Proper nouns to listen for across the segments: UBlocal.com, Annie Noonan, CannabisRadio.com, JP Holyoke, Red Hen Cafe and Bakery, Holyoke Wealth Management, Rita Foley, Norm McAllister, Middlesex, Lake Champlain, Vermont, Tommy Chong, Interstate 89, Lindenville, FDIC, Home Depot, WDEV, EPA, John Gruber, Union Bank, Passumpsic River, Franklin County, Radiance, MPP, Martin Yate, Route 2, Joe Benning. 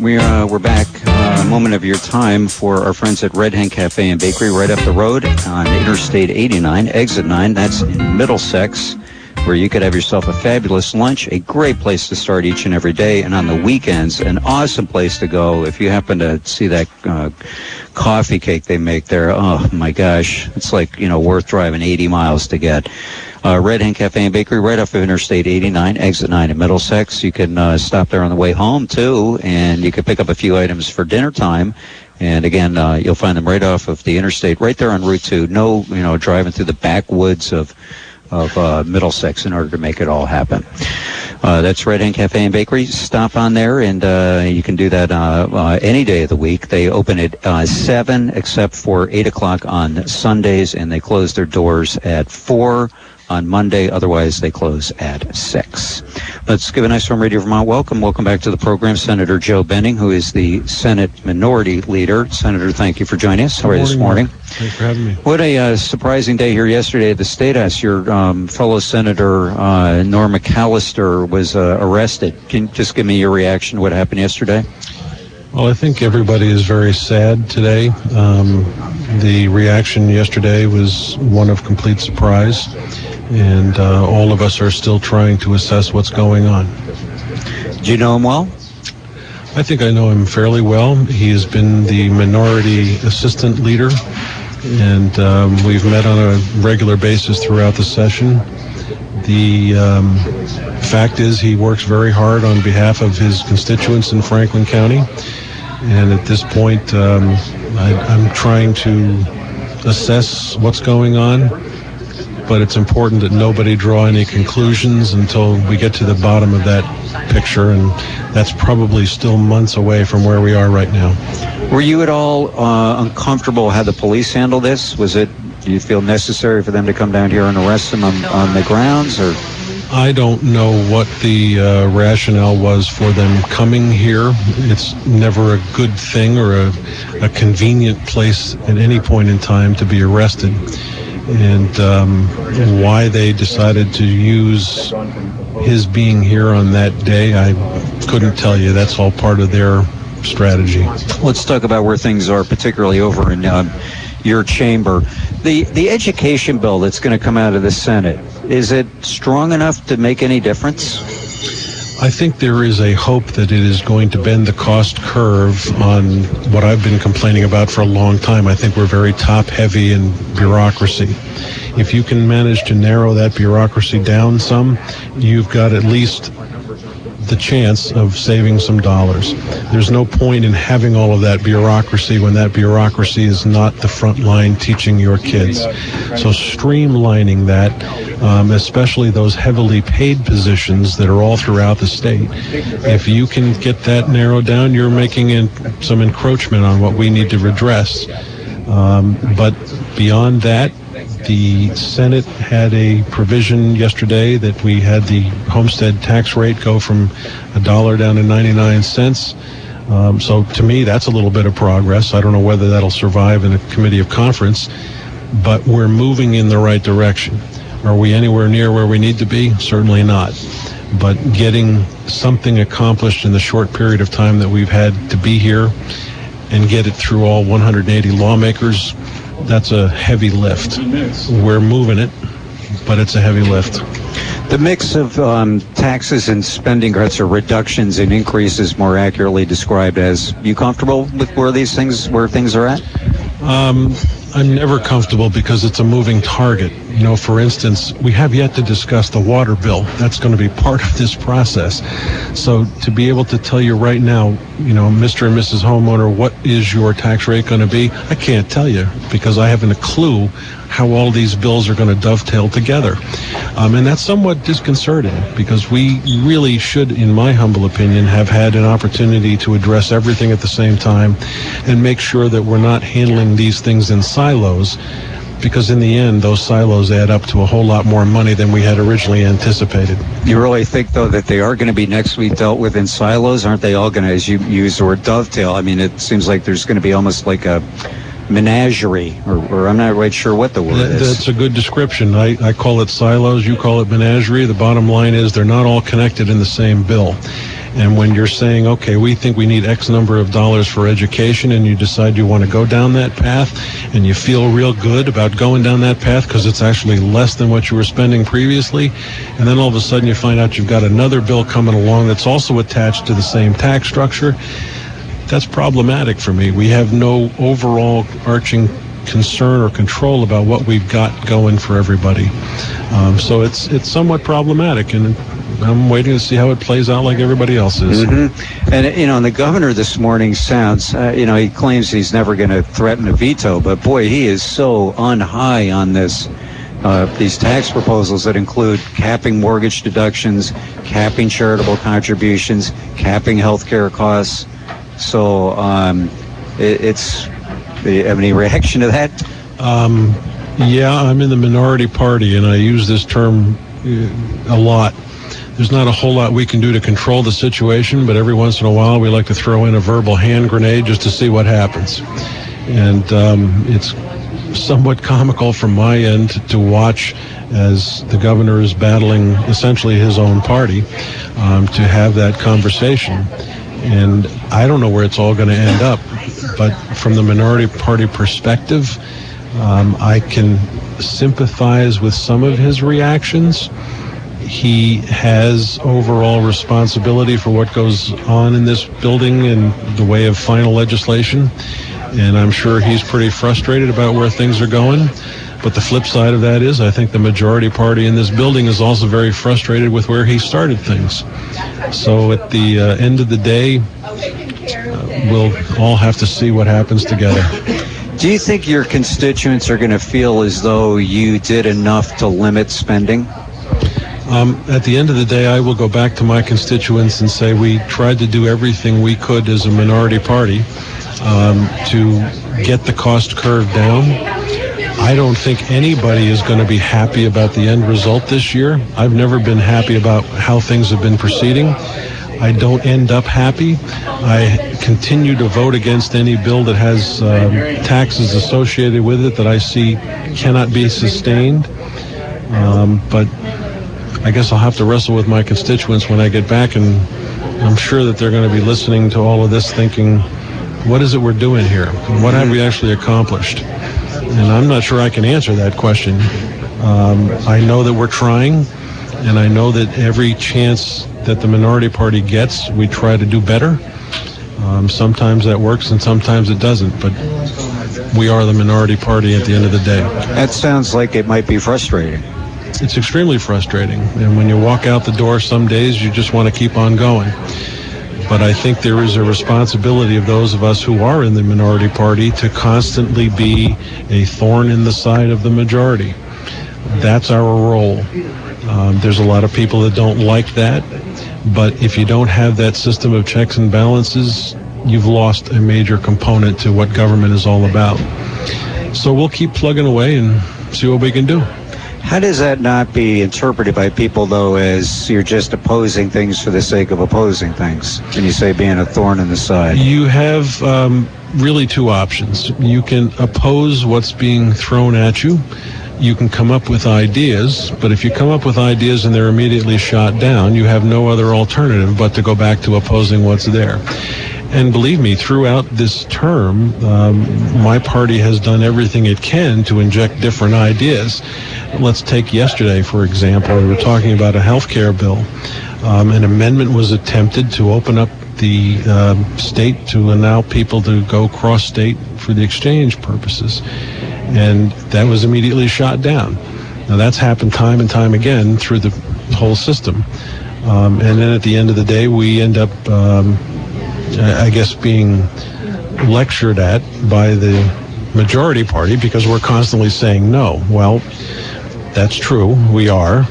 We're back a moment of your time for our friends at Red Hen Cafe and Bakery right up the road on Interstate 89, Exit 9. That's in Middlesex, where you could have yourself a fabulous lunch, a great place to start each and every day, and on the weekends, an awesome place to go if you happen to see that coffee cake they make there. Oh, my gosh. It's like, you know, worth driving 80 miles to get. Red Hen Cafe and Bakery right off of Interstate 89, Exit 9 in Middlesex. You can stop there on the way home, too, and you can pick up a few items for dinner time. And again, you'll find them right off of the interstate, right there on Route 2. No, you know, driving through the backwoods of Middlesex in order to make it all happen. That's Red Hen Cafe and Bakery. Stop on there, and you can do that any day of the week. They open at 7 except for 8 o'clock on Sundays, and they close their doors at 4 on Monday. Otherwise, they close at 6. Let's give a nice from Radio Vermont welcome. Welcome back to the program, Senator Joe Benning, who is the Senate Minority Leader. Senator, thank you for joining us. How are you this morning? Thanks for having me. What a surprising day here yesterday at the Statehouse. Your fellow Senator Norm McAllister was arrested. Can you just give me your reaction to what happened yesterday? Well, I think everybody is very sad today. The reaction yesterday was one of complete surprise, and all of us are still trying to assess what's going on. Do you know him well? I think I know him fairly well. He has been the minority assistant leader, and we've met on a regular basis throughout the session. The fact is he works very hard on behalf of his constituents in Franklin County, and at this point I'm trying to assess what's going on, but it's important that nobody draw any conclusions until we get to the bottom of that picture, and that's probably still months away from where we are right now. Were you at all uncomfortable how the police handled this? Do you feel necessary for them to come down here and arrest them on the grounds? Or I don't know what the rationale was for them coming here. It's never a good thing or a convenient place at any point in time to be arrested. And why they decided to use his being here on that day, I couldn't tell you. That's all part of their strategy. Let's talk about where things are, particularly over in your chamber. The education bill that's going to come out of the Senate, is it strong enough to make any difference? I think there is a hope that it is going to bend the cost curve on what I've been complaining about for a long time. I think we're very top-heavy in bureaucracy. If you can manage to narrow that bureaucracy down some, you've got at least the chance of saving some dollars. There's no point in having all of that bureaucracy when that bureaucracy is not the front line teaching your kids. So streamlining that, especially those heavily paid positions that are all throughout the state, if you can get that narrowed down, you're making some encroachment on what we need to redress. But beyond that, the Senate had a provision yesterday that we had the homestead tax rate go from $1 down to 99 cents. So to me, that's a little bit of progress. I don't know whether that'll survive in a committee of conference, but we're moving in the right direction. Are we anywhere near where we need to be? Certainly not. But getting something accomplished in the short period of time that we've had to be here and get it through all 180 lawmakers, that's a heavy lift. We're moving it, but it's a heavy lift. The mix of taxes and spending cuts, or reductions and increases more accurately described as, you comfortable with where things are at? I'm never comfortable because it's a moving target. You know, for instance, we have yet to discuss the water bill. That's going to be part of this process. So to be able to tell you right now, you know, Mr. and Mrs. Homeowner, what is your tax rate going to be? I can't tell you because I haven't a clue how all these bills are going to dovetail together. And that's somewhat disconcerting because we really should, in my humble opinion, have had an opportunity to address everything at the same time and make sure that we're not handling these things in silos, because in the end, those silos add up to a whole lot more money than we had originally anticipated. You really think, though, that they are going to be next week dealt with in silos? Aren't they all going to, as you use the word, dovetail? I mean, it seems like there's going to be almost like a menagerie, or I'm not quite sure what the word is. That's a good description. I call it silos, you call it menagerie. The bottom line is they're not all connected in the same bill. And when you're saying, okay, we think we need X number of dollars for education, and you decide you want to go down that path, and you feel real good about going down that path because it's actually less than what you were spending previously, and then all of a sudden you find out you've got another bill coming along that's also attached to the same tax structure, that's problematic for me. We have no overall arching concern or control about what we've got going for everybody. So it's somewhat problematic, and I'm waiting to see how it plays out like everybody else is. Mm-hmm. And, you know, and the governor this morning sounds, he claims he's never going to threaten a veto, but boy, he is so on high on this. These tax proposals that include capping mortgage deductions, capping charitable contributions, capping health care costs. So it's... Do you have any reaction to that? Yeah, I'm in the minority party, and I use this term a lot. There's not a whole lot we can do to control the situation, but every once in a while we like to throw in a verbal hand grenade just to see what happens. And it's somewhat comical from my end to watch as the governor is battling essentially his own party to have that conversation. And I don't know where it's all going to end up, but from the minority party perspective, I can sympathize with some of his reactions. He has overall responsibility for what goes on in this building and the way of final legislation, and I'm sure he's pretty frustrated about where things are going. But the flip side of that is I think the majority party in this building is also very frustrated with where he started things. So at the end of the day, we'll all have to see what happens together. Do you think your constituents are going to feel as though you did enough to limit spending? At the end of the day, I will go back to my constituents and say we tried to do everything we could as a minority party to get the cost curve down. I don't think anybody is going to be happy about the end result this year. I've never been happy about how things have been proceeding. I don't end up happy. I continue to vote against any bill that has taxes associated with it that I see cannot be sustained. But I guess I'll have to wrestle with my constituents when I get back, and I'm sure that they're going to be listening to all of this thinking, what is it we're doing here? What have we actually accomplished? And I'm not sure I can answer that question. I know that we're trying, and I know that every chance that the minority party gets, we try to do better. Sometimes that works and sometimes it doesn't, but we are the minority party at the end of the day. That sounds like it might be frustrating. It's extremely frustrating, and when you walk out the door some days, you just want to keep on going. But I think there is a responsibility of those of us who are in the minority party to constantly be a thorn in the side of the majority. That's our role. There's a lot of people that don't like that, but if you don't have that system of checks and balances, you've lost a major component to what government is all about. So we'll keep plugging away and see what we can do. How does that not be interpreted by people, though, as you're just opposing things for the sake of opposing things? Can you say being a thorn in the side? You have really two options. You can oppose what's being thrown at you. You can come up with ideas, but if you come up with ideas and they're immediately shot down, you have no other alternative but to go back to opposing what's there. And believe me, throughout this term, my party has done everything it can to inject different ideas. Let's take yesterday, for example. We were talking about a health care bill. An amendment was attempted to open up the state to allow people to go cross-state for the exchange purposes. And that was immediately shot down. Now, that's happened time and time again through the whole system. And then at the end of the day, we end up... I guess being lectured at by the majority party because we're constantly saying no. Well, that's true, we are,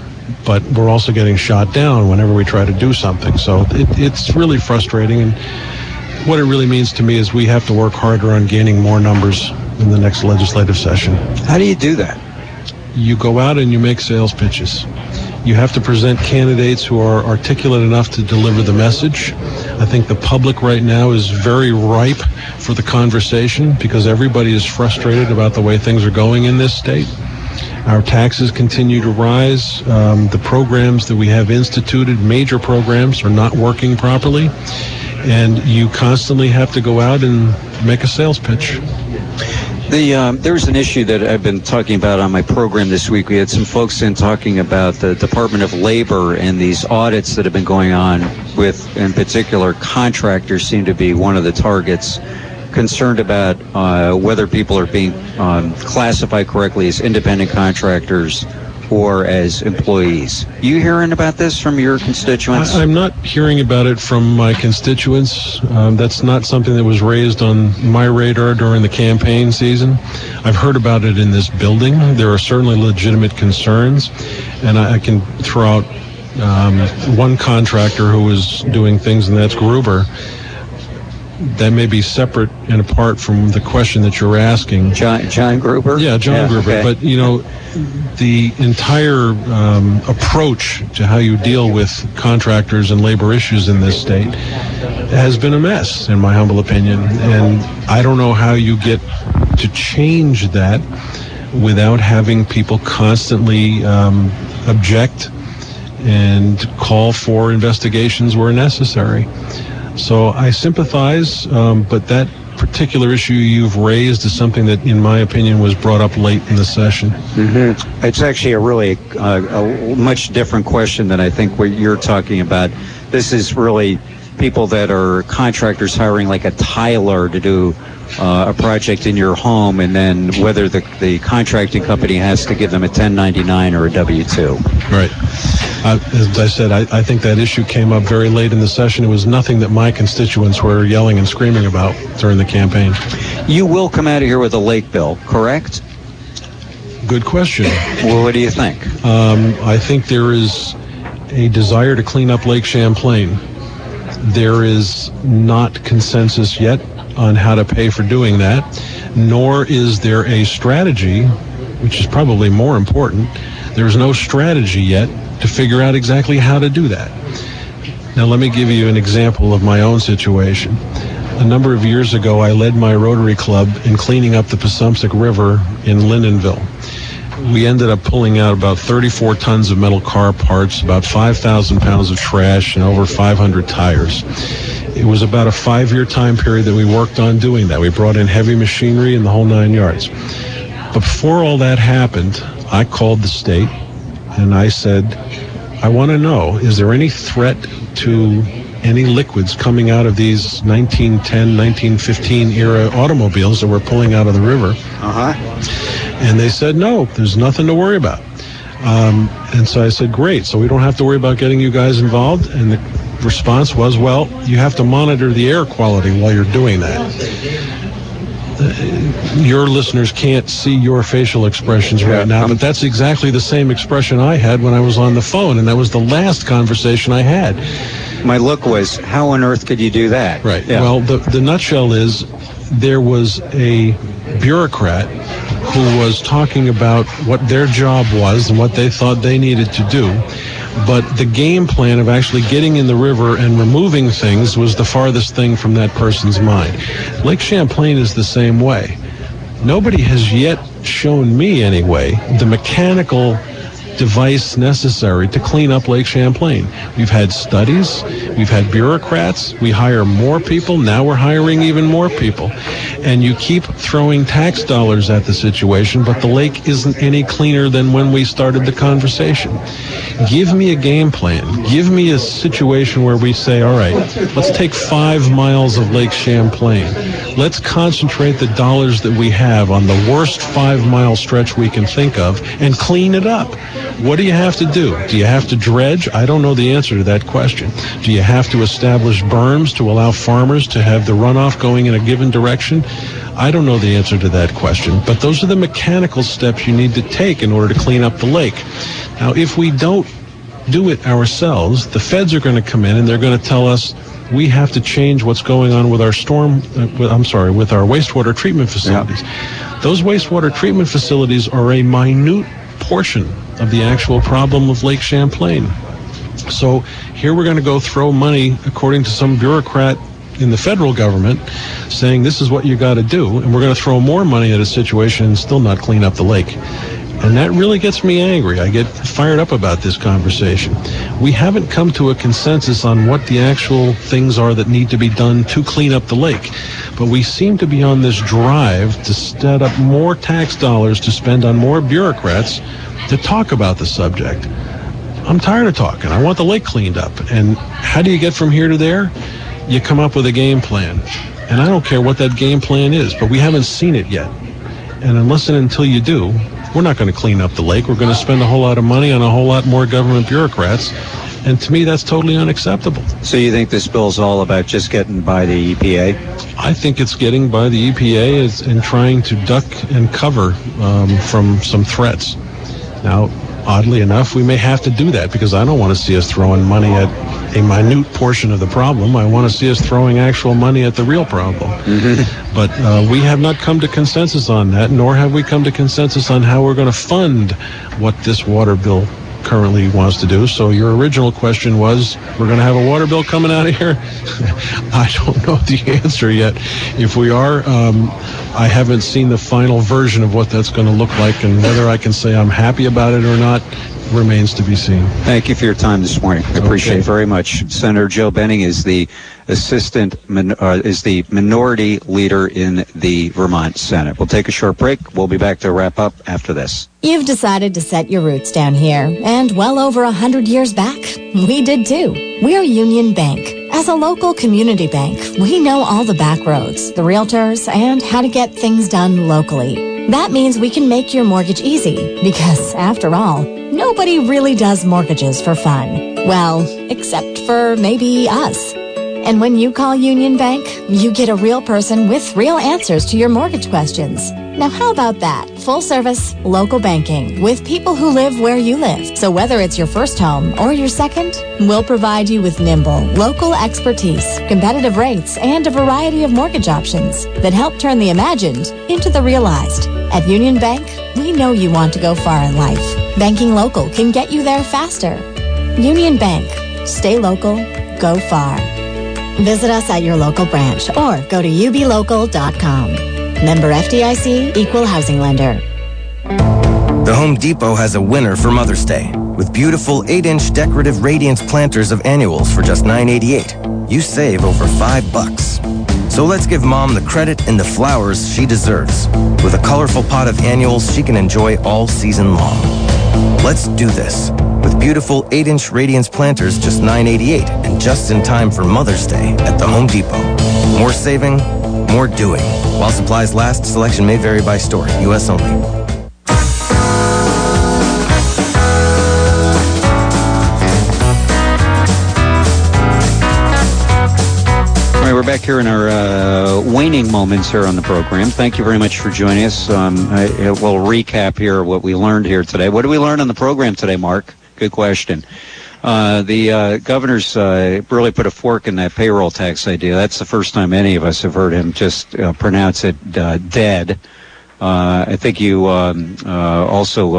but we're also getting shot down whenever we try to do something. So it's really frustrating, and what it really means to me is we have to work harder on gaining more numbers in the next legislative session. How do you do that? You go out and you make sales pitches. You have to present candidates who are articulate enough to deliver the message. I think the public right now is very ripe for the conversation because everybody is frustrated about the way things are going in this state. Our taxes continue to rise. The programs that we have instituted, major programs, are not working properly. And you constantly have to go out and make a sales pitch. There's an issue that I've been talking about on my program this week. We had some folks in talking about the Department of Labor and these audits that have been going on with, in particular, contractors seem to be one of the targets, concerned about whether people are being classified correctly as independent contractors or as employees. You hearing about this from your constituents? I'm not hearing about it from my constituents. That's not something that was raised on my radar during the campaign season. I've heard about it in this building. There are certainly legitimate concerns, and I can throw out one contractor who was doing things, and that's Gruber. That may be separate and apart from the question that you're asking. John Gruber? Yeah, Gruber. Okay. But, the entire approach to how you deal with contractors and labor issues in this state has been a mess, in my humble opinion. And I don't know how you get to change that without having people constantly object and call for investigations where necessary. So I sympathize, but that particular issue you've raised is something that, in my opinion, was brought up late in the session. Mm-hmm. It's actually a really a much different question than I think what you're talking about. This is really people that are contractors hiring like a tiler to do a project in your home, and then whether the contracting company has to give them a 1099 or a W-2. Right. As I said, I think that issue came up very late in the session. It was nothing that my constituents were yelling and screaming about during the campaign. You will come out of here with a lake bill, correct? Good question. Well, what do you think? I think there is a desire to clean up Lake Champlain. There is not consensus yet on how to pay for doing that, nor is there a strategy, which is probably more important. There's no strategy yet to figure out exactly how to do that. Now, let me give you an example of my own situation. A number of years ago, I led my Rotary Club in cleaning up the Passumpsic River in Lindenville. We ended up pulling out about 34 tons of metal car parts, about 5,000 pounds of trash, and over 500 tires. It was about a 5-year time period that we worked on doing that. We brought in heavy machinery and the whole 9 yards. Before all that happened, I called the state and I said, I want to know, is there any threat to any liquids coming out of these 1910, 1915 era automobiles that we're pulling out of the river? And they said, no, there's nothing to worry about. And so I said, great, so we don't have to worry about getting you guys involved? And the response was, well, you have to monitor the air quality while you're doing that. Your listeners can't see your facial expressions right now, but that's exactly the same expression I had when I was on the phone, and that was the last conversation I had. My look was, how on earth could you do that? Right. Yeah. Well, the nutshell is there was a bureaucrat who was talking about what their job was and what they thought they needed to do, but the game plan of actually getting in the river and removing things was the farthest thing from that person's mind. Lake Champlain is the same way. Nobody has yet shown me, anyway, the mechanical device necessary to clean up Lake Champlain. We've had studies, we've had bureaucrats, we hire more people, now we're hiring even more people. And you keep throwing tax dollars at the situation, but the lake isn't any cleaner than when we started the conversation. Give me a game plan. Give me a situation where we say, all right, let's take 5 miles of Lake Champlain. Let's concentrate the dollars that we have on the worst 5-mile stretch we can think of and clean it up. What do you have to do? Do you have to dredge? I don't know the answer to that question. Do you have to establish berms to allow farmers to have the runoff going in a given direction? I don't know the answer to that question, but those are the mechanical steps you need to take in order to clean up the lake. Now, if we don't do it ourselves, the feds are going to come in and they're going to tell us we have to change what's going on with our with our wastewater treatment facilities. Yeah. Those wastewater treatment facilities are a minute portion of the actual problem of Lake Champlain. So here we're going to go throw money, according to some bureaucrat in the federal government, saying this is what you got to do, and we're going to throw more money at a situation and still not clean up the lake. And that really gets me angry. I get fired up about this conversation. We haven't come to a consensus on what the actual things are that need to be done to clean up the lake. But we seem to be on this drive to set up more tax dollars to spend on more bureaucrats to talk about the subject. I'm tired of talking. I want the lake cleaned up. And how do you get from here to there? You come up with a game plan. And I don't care what that game plan is, but we haven't seen it yet. And unless and until you do, we're not going to clean up the lake. We're going to spend a whole lot of money on a whole lot more government bureaucrats. And to me, that's totally unacceptable. So you think this bill's all about just getting by the EPA? I think it's getting by the EPA and trying to duck and cover from some threats. Now, oddly enough, we may have to do that because I don't want to see us throwing money at a minute portion of the problem. I want to see us throwing actual money at the real problem. Mm-hmm. But we have not come to consensus on that, nor have we come to consensus on how we're going to fund what this water bill currently wants to do. So your original question was, we're going to have a water bill coming out of here? I don't know the answer yet. If we are, I haven't seen the final version of what that's going to look like, and whether I can say I'm happy about it or not remains to be seen. Thank you for your time this morning. I appreciate it very much. Senator Joe Benning is the minority leader in the Vermont Senate. We'll take a short break. We'll be back to wrap up after this. You've decided to set your roots down here, and well over 100 years back, we did too. We're Union Bank. As a local community bank, we know all the back roads, the realtors, and how to get things done locally. That means we can make your mortgage easy, because after all, nobody really does mortgages for fun. Well, except for maybe us. And when you call Union Bank, you get a real person with real answers to your mortgage questions. Now, how about that? Full service, local banking with people who live where you live. So whether it's your first home or your second, we'll provide you with nimble, local expertise, competitive rates, and a variety of mortgage options that help turn the imagined into the realized. At Union Bank, we know you want to go far in life. Banking local can get you there faster. Union Bank. Stay local. Go far. Visit us at your local branch or go to UBlocal.com. Member FDIC, Equal Housing Lender. The Home Depot has a winner for Mother's Day with beautiful 8-inch decorative Radiance planters of annuals for just $9.88. You save over $5. So let's give Mom the credit and the flowers she deserves with a colorful pot of annuals she can enjoy all season long. Let's do this with beautiful 8-inch Radiance planters, just $9.88, and just in time for Mother's Day at the Home Depot. More saving, more doing. While supplies last, selection may vary by store. U.S. only. All right, we're back here in our waning moments here on the program. Thank you very much for joining us. We'll recap here what we learned here today. What did we learn on the program today, Mark? Good question. The governor's really put a fork in that payroll tax idea. That's the first time any of us have heard him just pronounce it dead. I think you also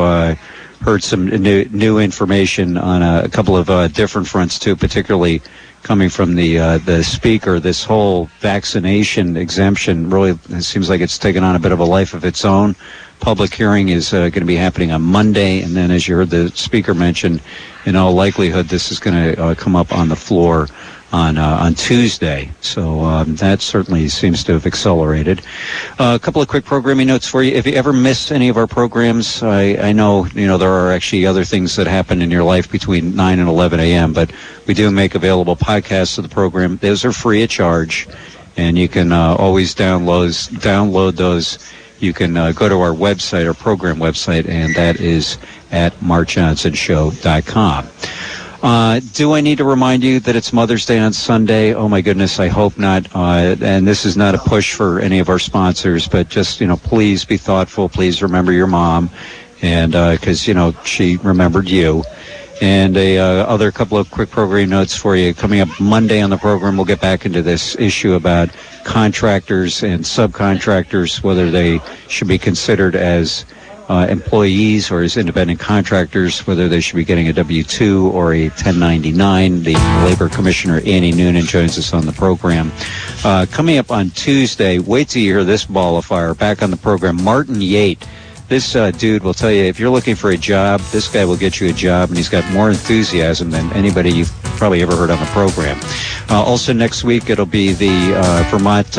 heard some new information on a couple of different fronts too, particularly coming from the speaker. This whole vaccination exemption really, it seems like it's taken on a bit of a life of its own. Public hearing is going to be happening on Monday, and then, as you heard the speaker mention, in all likelihood, this is going to come up on the floor on Tuesday. So that certainly seems to have accelerated. A couple of quick programming notes for you. If you ever miss any of our programs, I know there are actually other things that happen in your life between 9 and 11 a.m., but we do make available podcasts of the program. Those are free of charge, and you can always download those. You can go to our website, our program website, and that is at markjohnsonshow.com. Do I need to remind you that it's Mother's Day on Sunday? Oh, my goodness, I hope not. And this is not a push for any of our sponsors, but just, please be thoughtful. Please remember your mom, and because, she remembered you. And other couple of quick program notes for you. Coming up Monday on the program, we'll get back into this issue about contractors and subcontractors, whether they should be considered as employees or as independent contractors, whether they should be getting a W-2 or a 1099. The Labor Commissioner, Annie Noonan, joins us on the program. Coming up on Tuesday, wait till you hear this ball of fire. Back on the program, Martin Yate, This dude will tell you, if you're looking for a job, this guy will get you a job, and he's got more enthusiasm than anybody you've probably ever heard on the program. Also next week, it'll be the Vermont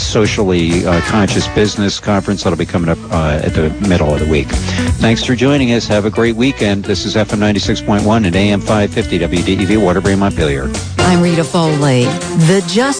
Socially Conscious Business Conference. That'll be coming up at the middle of the week. Thanks for joining us. Have a great weekend. This is FM 96.1 and AM 550 WDEV, Waterbury, Montpelier. I'm Rita Foley. The Just